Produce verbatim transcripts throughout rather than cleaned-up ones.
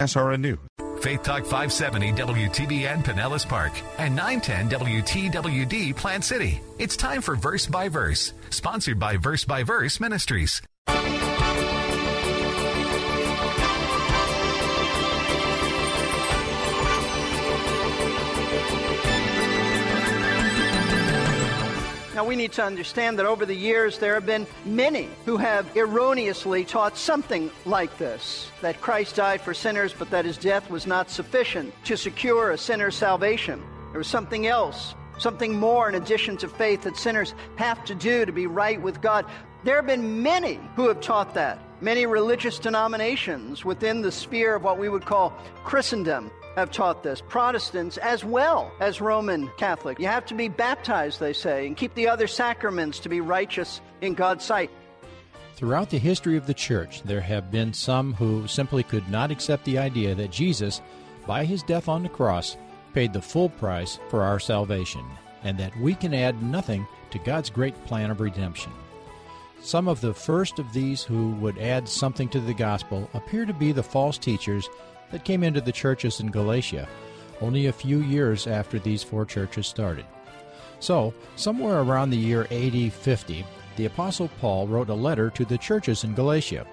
S R N News. Faith Talk five seventy W T B N Pinellas Park and nine ten W T W D Plant City. It's time for Verse by Verse, sponsored by Verse by Verse Ministries. Now, we need to understand that over the years, there have been many who have erroneously taught something like this, that Christ died for sinners, but that his death was not sufficient to secure a sinner's salvation. There was something else, something more in addition to faith that sinners have to do to be right with God. There have been many who have taught that. Many religious denominations within the sphere of what we would call Christendom have taught this. Protestants as well as Roman Catholic. You have to be baptized, they say, and keep the other sacraments to be righteous in God's sight. Throughout the history of the church, there have been some who simply could not accept the idea that Jesus, by his death on the cross, paid the full price for our salvation, and that we can add nothing to God's great plan of redemption. Some of the first of these who would add something to the gospel appear to be the false teachers that came into the churches in Galatia only a few years after these four churches started. So, somewhere around the year A D fifty, the Apostle Paul wrote a letter to the churches in Galatia,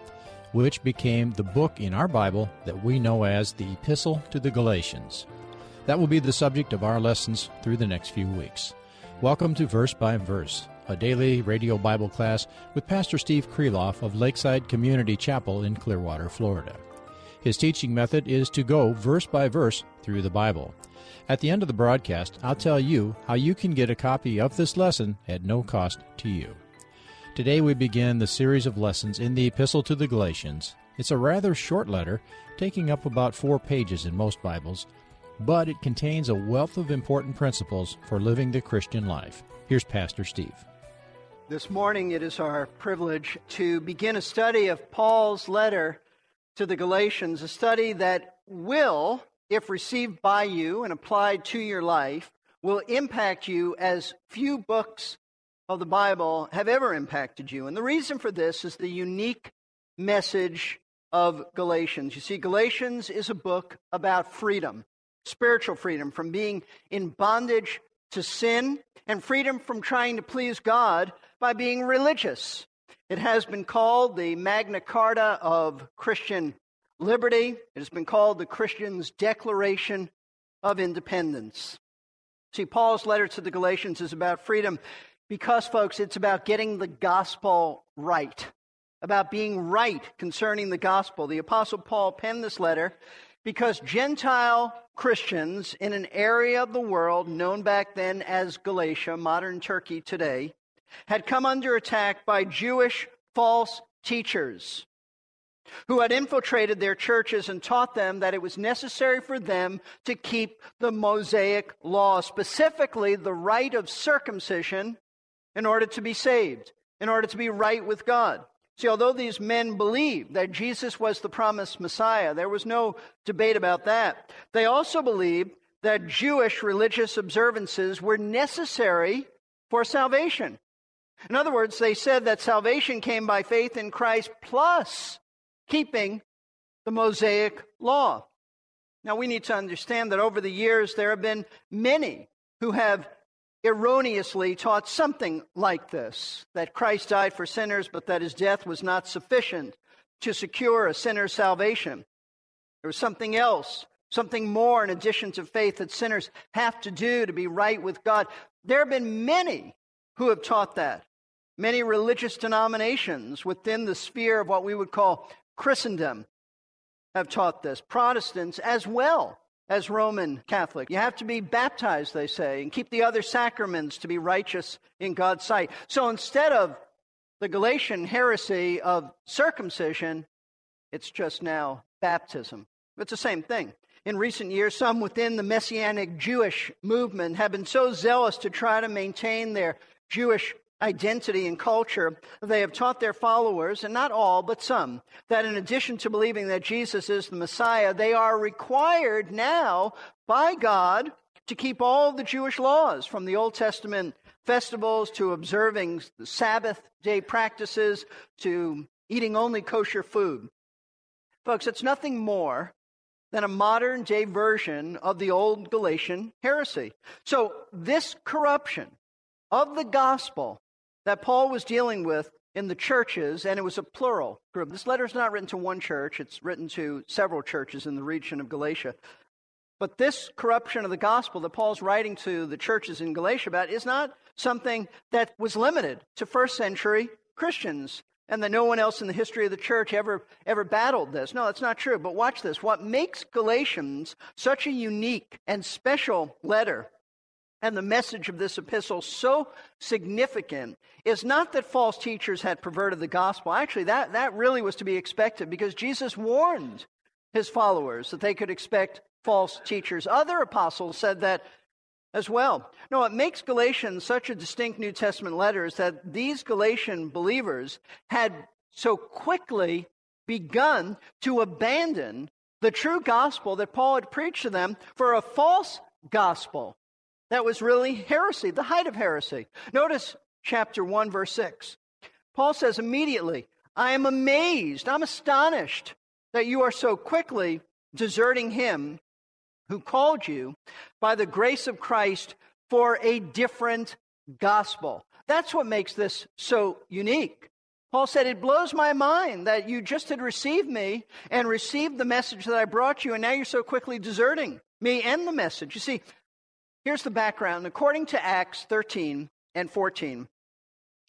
which became the book in our Bible that we know as the Epistle to the Galatians. That will be the subject of our lessons through the next few weeks. Welcome to Verse by Verse, a daily radio Bible class with Pastor Steve Kreloff of Lakeside Community Chapel in Clearwater, Florida. His teaching method is to go verse by verse through the Bible. At the end of the broadcast, I'll tell you how you can get a copy of this lesson at no cost to you. Today we begin the series of lessons in the Epistle to the Galatians. It's a rather short letter, taking up about four pages in most Bibles, but it contains a wealth of important principles for living the Christian life. Here's Pastor Steve. This morning it is our privilege to begin a study of Paul's letter to the Galatians, a study that will, if received by you and applied to your life, will impact you as few books of the Bible have ever impacted you. And the reason for this is the unique message of Galatians. You see, Galatians is a book about freedom, spiritual freedom from being in bondage to sin and freedom from trying to please God by being religious. It has been called the Magna Carta of Christian liberty. It has been called the Christian's Declaration of Independence. See, Paul's letter to the Galatians is about freedom because, folks, it's about getting the gospel right, about being right concerning the gospel. The Apostle Paul penned this letter because Gentile Christians in an area of the world known back then as Galatia, modern Turkey today, had come under attack by Jewish false teachers who had infiltrated their churches and taught them that it was necessary for them to keep the Mosaic law, specifically the rite of circumcision, in order to be saved, in order to be right with God. See, although these men believed that Jesus was the promised Messiah, there was no debate about that. They also believed that Jewish religious observances were necessary for salvation. In other words, they said that salvation came by faith in Christ plus keeping the Mosaic law. Now, we need to understand that over the years, there have been many who have erroneously taught something like this, that Christ died for sinners, but that his death was not sufficient to secure a sinner's salvation. There was something else, something more in addition to faith that sinners have to do to be right with God. There have been many who have taught that. Many religious denominations within the sphere of what we would call Christendom have taught this. Protestants as well as Roman Catholic. You have to be baptized, they say, and keep the other sacraments to be righteous in God's sight. So instead of the Galatian heresy of circumcision, it's just now baptism. It's the same thing. In recent years, some within the Messianic Jewish movement have been so zealous to try to maintain their Jewish identity and culture, they have taught their followers, and not all, but some, that in addition to believing that Jesus is the Messiah, they are required now by God to keep all the Jewish laws, from the Old Testament festivals to observing the Sabbath day practices to eating only kosher food. Folks, it's nothing more than a modern day version of the old Galatian heresy. So this corruption of the gospel that Paul was dealing with in the churches, and it was a plural group. This letter is not written to one church. It's written to several churches in the region of Galatia. But this corruption of the gospel that Paul's writing to the churches in Galatia about is not something that was limited to first century Christians, and that no one else in the history of the church ever, ever battled this. No, that's not true. But watch this. What makes Galatians such a unique and special letter, and the message of this epistle so significant, is not that false teachers had perverted the gospel. Actually, that, that really was to be expected, because Jesus warned his followers that they could expect false teachers. Other apostles said that as well. No, what makes Galatians such a distinct New Testament letter is that these Galatian believers had so quickly begun to abandon the true gospel that Paul had preached to them for a false gospel that was really heresy, the height of heresy. Notice chapter one, verse six. Paul says, immediately, I am amazed, I'm astonished that you are so quickly deserting him who called you by the grace of Christ for a different gospel. That's what makes this so unique. Paul said, it blows my mind that you just had received me and received the message that I brought you, and now you're so quickly deserting me and the message. You see, here's the background. According to Acts thirteen and fourteen,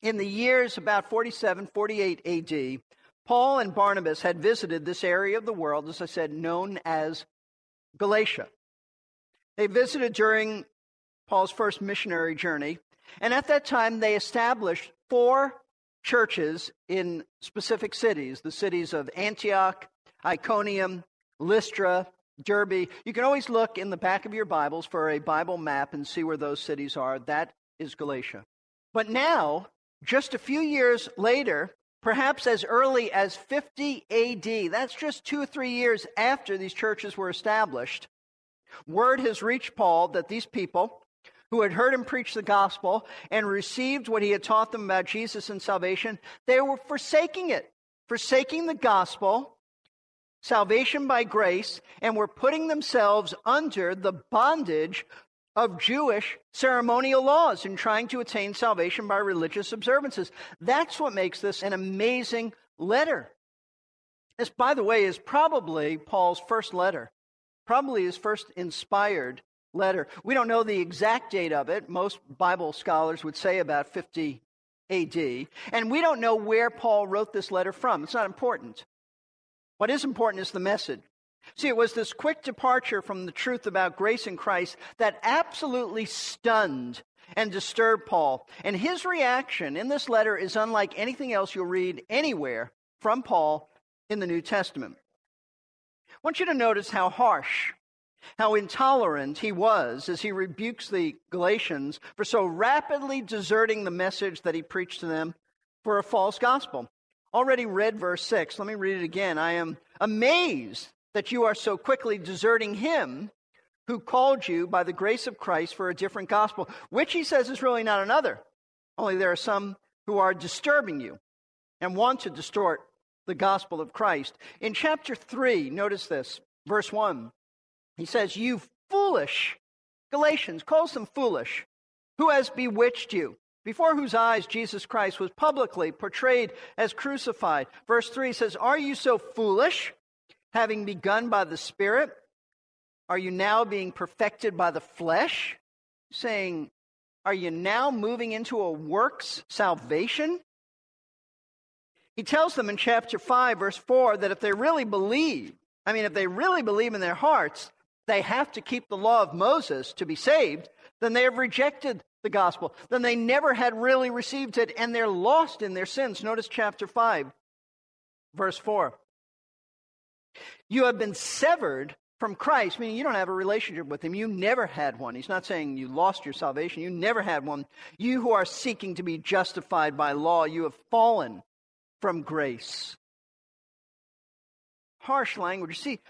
in the years about forty-seven, forty-eight A D, Paul and Barnabas had visited this area of the world, as I said, known as Galatia. They visited during Paul's first missionary journey, and at that time they established four churches in specific cities, the cities of Antioch, Iconium, Lystra, Derby. You can always look in the back of your Bibles for a Bible map and see where those cities are. That is Galatia. But now, just a few years later, perhaps as early as fifty A D, that's just two or three years after these churches were established, word has reached Paul that these people who had heard him preach the gospel and received what he had taught them about Jesus and salvation, they were forsaking it, forsaking the gospel, salvation by grace, and were putting themselves under the bondage of Jewish ceremonial laws and trying to attain salvation by religious observances. That's what makes this an amazing letter. This, by the way, is probably Paul's first letter, probably his first inspired letter. We don't know the exact date of it. Most Bible scholars would say about fifty A D, and we don't know where Paul wrote this letter from. It's not important. What is important is the message. See, it was this quick departure from the truth about grace in Christ that absolutely stunned and disturbed Paul. And his reaction in this letter is unlike anything else you'll read anywhere from Paul in the New Testament. I want you to notice how harsh, how intolerant he was as he rebukes the Galatians for so rapidly deserting the message that he preached to them for a false gospel. Already read verse six. Let me read it again. I am amazed that you are so quickly deserting him who called you by the grace of Christ for a different gospel, which he says is really not another, only there are some who are disturbing you and want to distort the gospel of Christ. In chapter three, notice this, verse one, he says, you foolish Galatians, calls them foolish, who has bewitched you? Before whose eyes Jesus Christ was publicly portrayed as crucified. Verse three says, are you so foolish, having begun by the Spirit? Are you now being perfected by the flesh? Saying, are you now moving into a works salvation? He tells them in chapter five, verse four, that if they really believe, I mean, if they really believe in their hearts, they have to keep the law of Moses to be saved, then they have rejected the gospel, then they never had really received it, and they're lost in their sins. Notice chapter five, verse four. You have been severed from Christ, meaning you don't have a relationship with him. You never had one. He's not saying you lost your salvation. You never had one. You who are seeking to be justified by law, you have fallen from grace. Harsh language. See,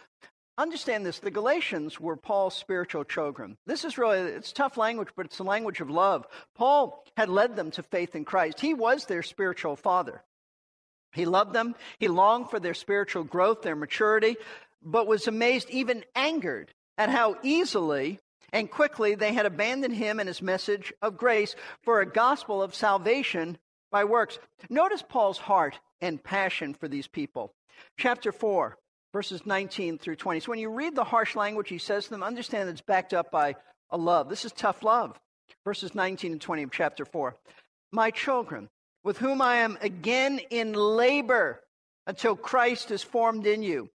understand this. The Galatians were Paul's spiritual children. This is really, it's tough language, but it's the language of love. Paul had led them to faith in Christ. He was their spiritual father. He loved them. He longed for their spiritual growth, their maturity, but was amazed, even angered, at how easily and quickly they had abandoned him and his message of grace for a gospel of salvation by works. Notice Paul's heart and passion for these people. Chapter four, verses nineteen through twenty. So when you read the harsh language he says to them, understand it's backed up by a love. This is tough love. Verses nineteen and twenty of chapter four. My children, with whom I am again in labor until Christ is formed in you.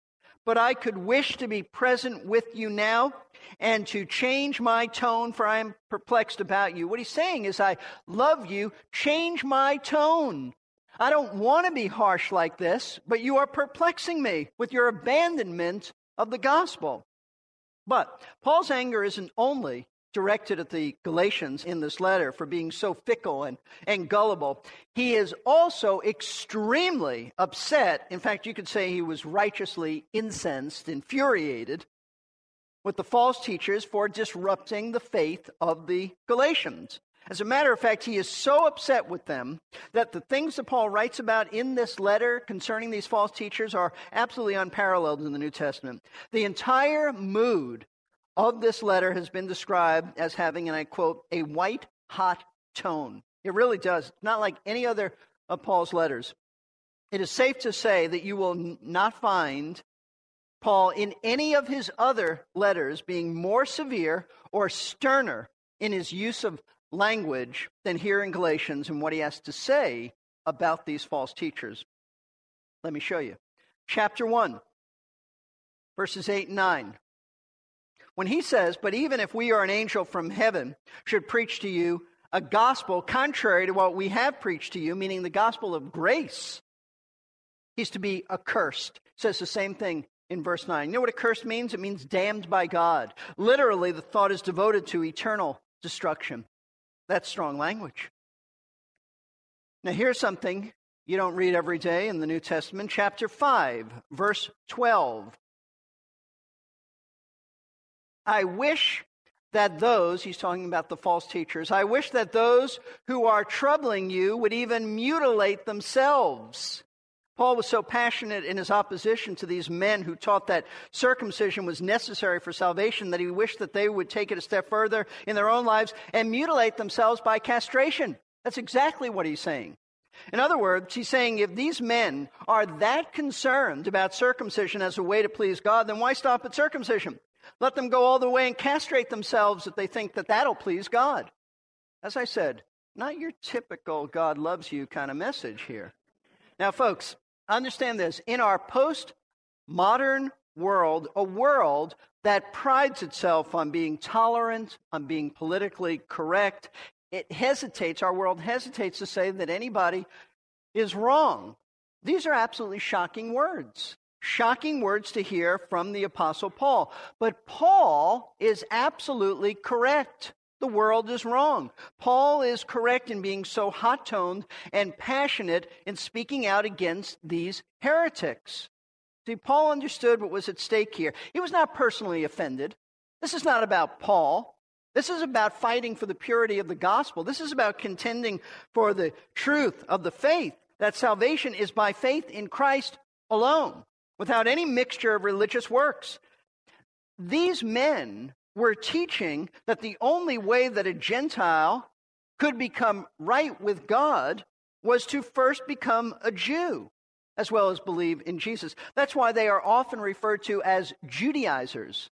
But I could wish to be present with you now and to change my tone, for I am perplexed about you. What he's saying is, I love you. Change my tone. I don't want to be harsh like this, but you are perplexing me with your abandonment of the gospel. But Paul's anger isn't only directed at the Galatians in this letter for being so fickle and, and gullible. He is also extremely upset. In fact, you could say he was righteously incensed, infuriated with the false teachers for disrupting the faith of the Galatians. As a matter of fact, he is so upset with them that the things that Paul writes about in this letter concerning these false teachers are absolutely unparalleled in the New Testament. The entire mood of this letter has been described as having, and I quote, a white hot tone. It really does. Not like any other of Paul's letters. It is safe to say that you will n- not find Paul in any of his other letters being more severe or sterner in his use of language than here in Galatians and what he has to say about these false teachers. Let me show you. Chapter one, verses eight and nine. When he says, but even if we or an angel from heaven should preach to you a gospel contrary to what we have preached to you, meaning the gospel of grace, he's to be accursed. It says the same thing in verse nine. You know what accursed means? It means damned by God. Literally, the thought is devoted to eternal destruction. That's strong language. Now, here's something you don't read every day in the New Testament. Chapter five, verse twelve. I wish that those, he's talking about the false teachers, I wish that those who are troubling you would even mutilate themselves. Paul was so passionate in his opposition to these men who taught that circumcision was necessary for salvation that he wished that they would take it a step further in their own lives and mutilate themselves by castration. That's exactly what he's saying. In other words, he's saying if these men are that concerned about circumcision as a way to please God, then why stop at circumcision? Let them go all the way and castrate themselves if they think that that'll please God. As I said, not your typical God loves you kind of message here. Now, folks, understand this. In our post-modern world, a world that prides itself on being tolerant, on being politically correct, it hesitates, our world hesitates to say that anybody is wrong. These are absolutely shocking words. Shocking words to hear from the Apostle Paul. But Paul is absolutely correct. The world is wrong. Paul is correct in being so hot-toned and passionate in speaking out against these heretics. See, Paul understood what was at stake here. He was not personally offended. This is not about Paul. This is about fighting for the purity of the gospel. This is about contending for the truth of the faith, that salvation is by faith in Christ alone, without any mixture of religious works. These men were teaching that the only way that a Gentile could become right with God was to first become a Jew, as well as believe in Jesus. That's why they are often referred to as Judaizers.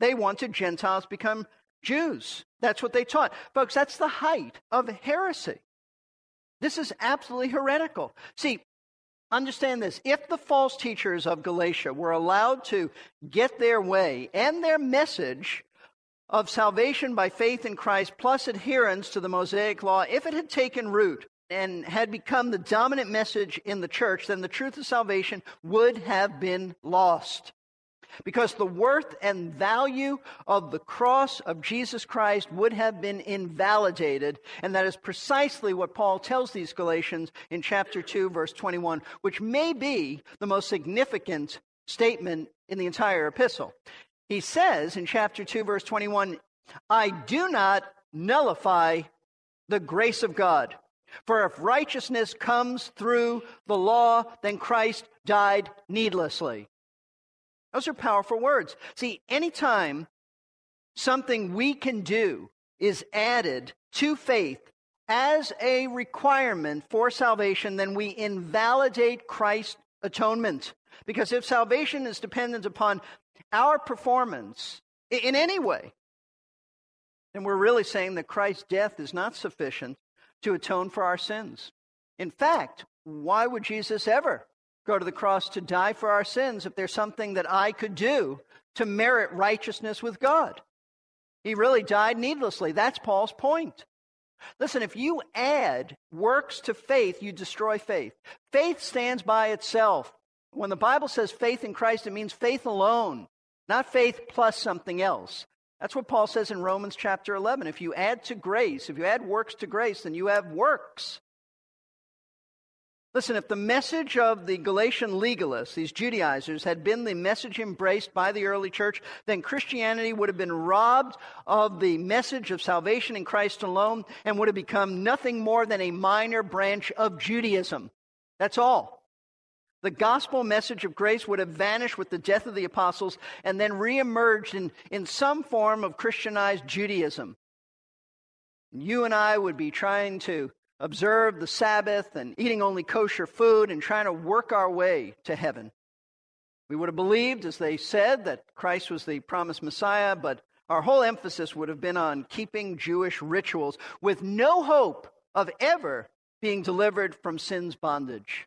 They wanted Gentiles to become Jews. That's what they taught. Folks, that's the height of heresy. This is absolutely heretical. See, understand this, if the false teachers of Galatia were allowed to get their way and their message of salvation by faith in Christ plus adherence to the Mosaic law, if it had taken root and had become the dominant message in the church, then the truth of salvation would have been lost. Because the worth and value of the cross of Jesus Christ would have been invalidated. And that is precisely what Paul tells these Galatians in chapter two, verse twenty-one, which may be the most significant statement in the entire epistle. He says in chapter two, verse twenty-one, I do not nullify the grace of God. For if righteousness comes through the law, then Christ died needlessly. Those are powerful words. See, anytime something we can do is added to faith as a requirement for salvation, then we invalidate Christ's atonement. Because if salvation is dependent upon our performance in any way, then we're really saying that Christ's death is not sufficient to atone for our sins. In fact, why would Jesus ever go to the cross to die for our sins if there's something that I could do to merit righteousness with God? He really died needlessly. That's Paul's point. Listen, if you add works to faith, you destroy faith. Faith stands by itself. When the Bible says faith in Christ, it means faith alone, not faith plus something else. That's what Paul says in Romans chapter eleven. If you add to grace, if you add works to grace, then you have works. Listen, if the message of the Galatian legalists, these Judaizers, had been the message embraced by the early church, then Christianity would have been robbed of the message of salvation in Christ alone and would have become nothing more than a minor branch of Judaism. That's all. The gospel message of grace would have vanished with the death of the apostles and then reemerged in, in some form of Christianized Judaism. You and I would be trying to observe the Sabbath and eating only kosher food and trying to work our way to heaven. We would have believed, as they said, that Christ was the promised Messiah, but our whole emphasis would have been on keeping Jewish rituals with no hope of ever being delivered from sin's bondage.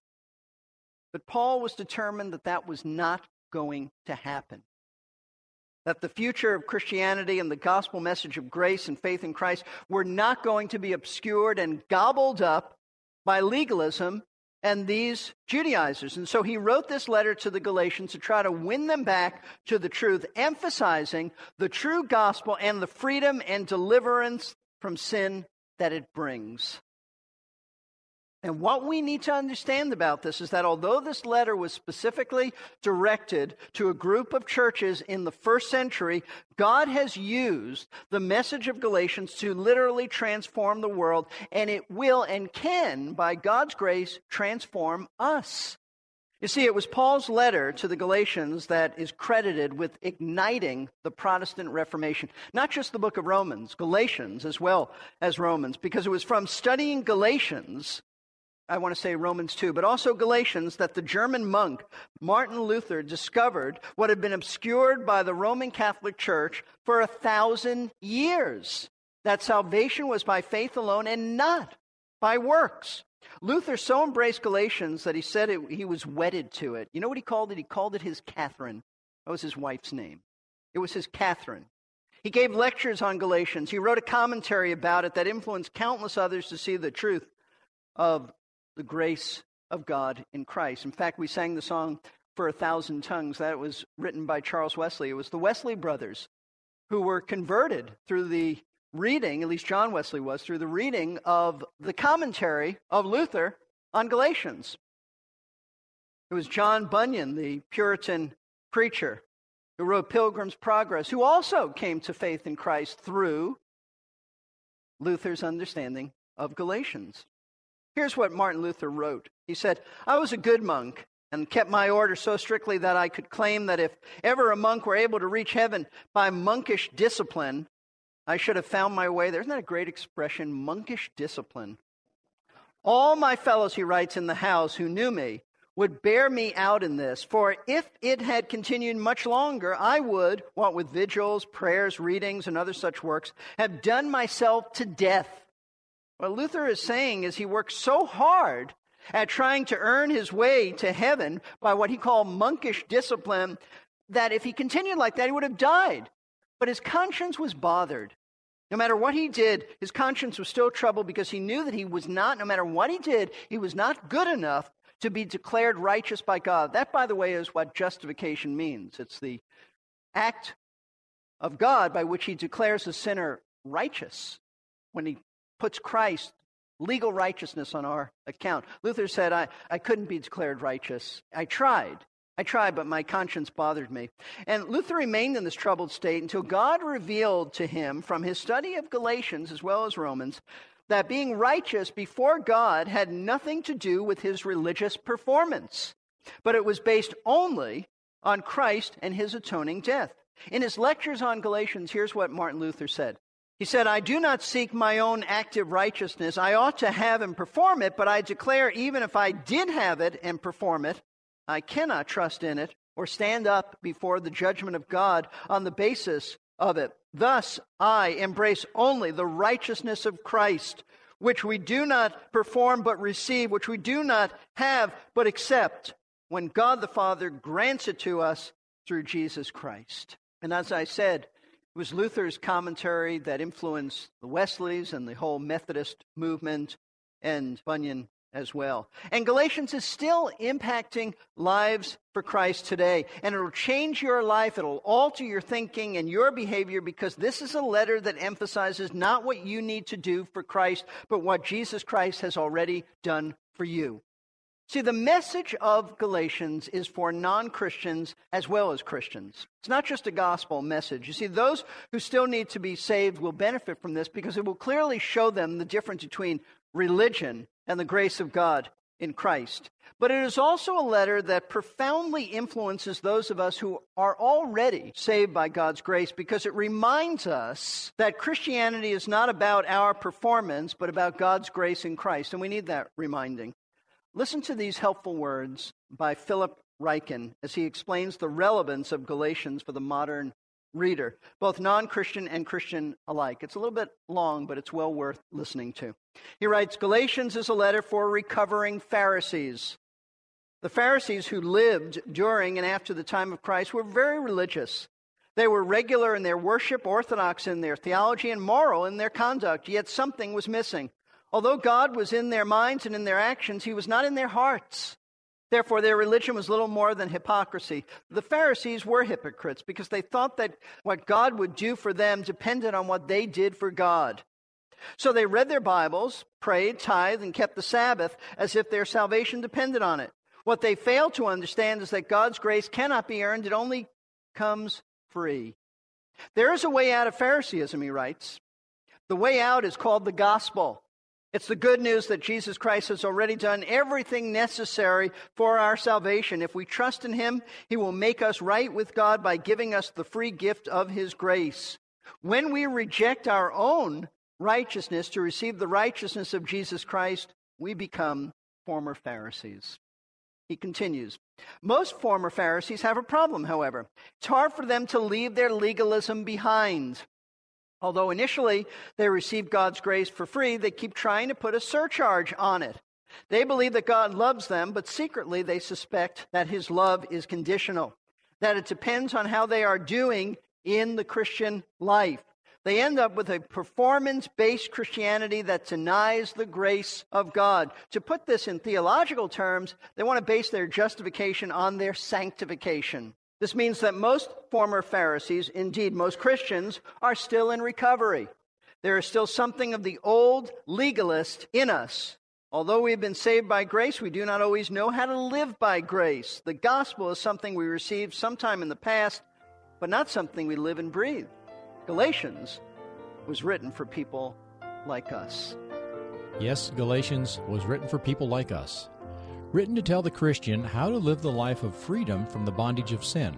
But Paul was determined that that was not going to happen. That the future of Christianity and the gospel message of grace and faith in Christ were not going to be obscured and gobbled up by legalism and these Judaizers. And so he wrote this letter to the Galatians to try to win them back to the truth, emphasizing the true gospel and the freedom and deliverance from sin that it brings. And what we need to understand about this is that although this letter was specifically directed to a group of churches in the first century, God has used the message of Galatians to literally transform the world, and it will and can, by God's grace, transform us. You see, it was Paul's letter to the Galatians that is credited with igniting the Protestant Reformation. Not just the book of Romans, Galatians as well as Romans, because it was from studying Galatians, I want to say Romans two, but also Galatians, that the German monk Martin Luther discovered what had been obscured by the Roman Catholic Church for a thousand years, that salvation was by faith alone and not by works. Luther so embraced Galatians that he said it, he was wedded to it. You know what he called it? He called it his Catherine. That was his wife's name. It was his Catherine. He gave lectures on Galatians. He wrote a commentary about it that influenced countless others to see the truth of the grace of God in Christ. In fact, we sang the song For a Thousand Tongues. That was written by Charles Wesley. It was the Wesley brothers who were converted through the reading, at least John Wesley was, through the reading of the commentary of Luther on Galatians. It was John Bunyan, the Puritan preacher, who wrote Pilgrim's Progress, who also came to faith in Christ through Luther's understanding of Galatians. Here's what Martin Luther wrote. He said, I was a good monk and kept my order so strictly that I could claim that if ever a monk were able to reach heaven by monkish discipline, I should have found my way there. Isn't that a great expression? Monkish discipline. All my fellows, he writes, in the house who knew me would bear me out in this, for if it had continued much longer, I would, what with vigils, prayers, readings, and other such works, have done myself to death. What Luther is saying is he worked so hard at trying to earn his way to heaven by what he called monkish discipline that if he continued like that, he would have died. But his conscience was bothered No matter what he did, his conscience was still troubled because he knew that he was not, no matter what he did, he was not good enough to be declared righteous by God. That, by the way, is what justification means. It's the act of God by which he declares the sinner righteous when he puts Christ's legal righteousness on our account. Luther said, I, I couldn't be declared righteous. I tried. I tried, but my conscience bothered me. And Luther remained in this troubled state until God revealed to him from his study of Galatians as well as Romans that being righteous before God had nothing to do with his religious performance, but it was based only on Christ and his atoning death. In his lectures on Galatians, here's what Martin Luther said. He said, I do not seek my own active righteousness. I ought to have and perform it, but I declare even if I did have it and perform it, I cannot trust in it or stand up before the judgment of God on the basis of it. Thus, I embrace only the righteousness of Christ, which we do not perform but receive, which we do not have but accept, when God the Father grants it to us through Jesus Christ. And as I said, it was Luther's commentary that influenced the Wesleys and the whole Methodist movement and Bunyan as well. And Galatians is still impacting lives for Christ today. And it'll change your life. It'll alter your thinking and your behavior because this is a letter that emphasizes not what you need to do for Christ, but what Jesus Christ has already done for you. See, the message of Galatians is for non-Christians as well as Christians. It's not just a gospel message. You see, those who still need to be saved will benefit from this because it will clearly show them the difference between religion and the grace of God in Christ. But it is also a letter that profoundly influences those of us who are already saved by God's grace because it reminds us that Christianity is not about our performance, but about God's grace in Christ. And we need that reminding. Listen to these helpful words by Philip Ryken as he explains the relevance of Galatians for the modern reader, both non-Christian and Christian alike. It's a little bit long, but it's well worth listening to. He writes, Galatians is a letter for recovering Pharisees. The Pharisees who lived during and after the time of Christ were very religious. They were regular in their worship, orthodox in their theology, and moral in their conduct, yet something was missing. Although God was in their minds and in their actions, he was not in their hearts. Therefore, their religion was little more than hypocrisy. The Pharisees were hypocrites because they thought that what God would do for them depended on what they did for God. So they read their Bibles, prayed, tithed, and kept the Sabbath as if their salvation depended on it. What they failed to understand is that God's grace cannot be earned. It only comes free. There is a way out of Phariseeism, he writes. The way out is called the gospel. It's the good news that Jesus Christ has already done everything necessary for our salvation. If we trust in him, he will make us right with God by giving us the free gift of his grace. When we reject our own righteousness to receive the righteousness of Jesus Christ, we become former Pharisees. He continues, most former Pharisees have a problem, however. It's hard for them to leave their legalism behind. Although initially they receive God's grace for free, they keep trying to put a surcharge on it. They believe that God loves them, but secretly they suspect that his love is conditional, that it depends on how they are doing in the Christian life. They end up with a performance-based Christianity that denies the grace of God. To put this in theological terms, they want to base their justification on their sanctification. This means that most former Pharisees, indeed most Christians, are still in recovery. There is still something of the old legalist in us. Although we have been saved by grace, we do not always know how to live by grace. The gospel is something we received sometime in the past, but not something we live and breathe. Galatians was written for people like us. Yes, Galatians was written for people like us. Written to tell the Christian how to live the life of freedom from the bondage of sin.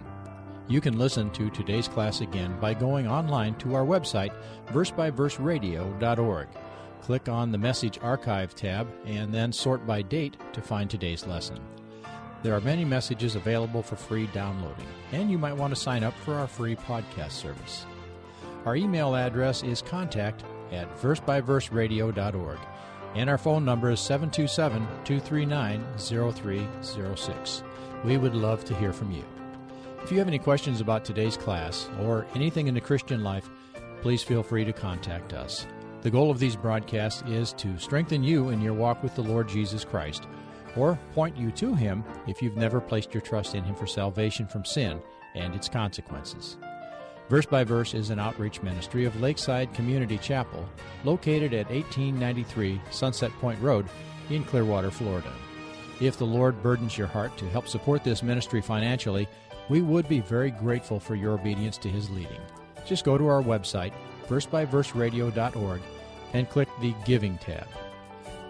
You can listen to today's class again by going online to our website, verse by verse radio dot org. Click on the Message Archive tab and then sort by date to find today's lesson. There are many messages available for free downloading, and you might want to sign up for our free podcast service. Our email address is contact at verse by verse radio dot org. And our phone number is seven two seven, two three nine, zero three zero six. We would love to hear from you. If you have any questions about today's class or anything in the Christian life, please feel free to contact us. The goal of these broadcasts is to strengthen you in your walk with the Lord Jesus Christ, or point you to Him if you've never placed your trust in Him for salvation from sin and its consequences. Verse by Verse is an outreach ministry of Lakeside Community Chapel, located at eighteen ninety-three Sunset Point Road in Clearwater, Florida. If the Lord burdens your heart to help support this ministry financially, we would be very grateful for your obedience to His leading. Just go to our website, verse by verse radio dot org, and click the Giving tab.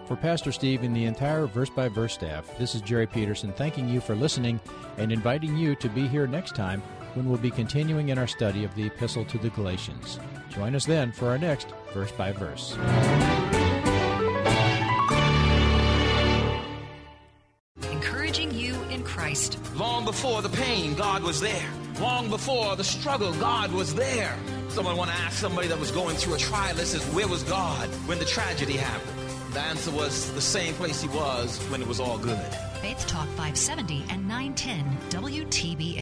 For Pastor Steve and the entire Verse by Verse staff, this is Jerry Peterson thanking you for listening and inviting you to be here next time when we'll be continuing in our study of the Epistle to the Galatians. Join us then for our next Verse by Verse. Encouraging you in Christ. Long before the pain, God was there. Long before the struggle, God was there. Someone want to ask somebody that was going through a trial, this is, where was God when the tragedy happened? The answer was the same place He was when it was all good. Faith Talk five seventy and nine ten W T B N.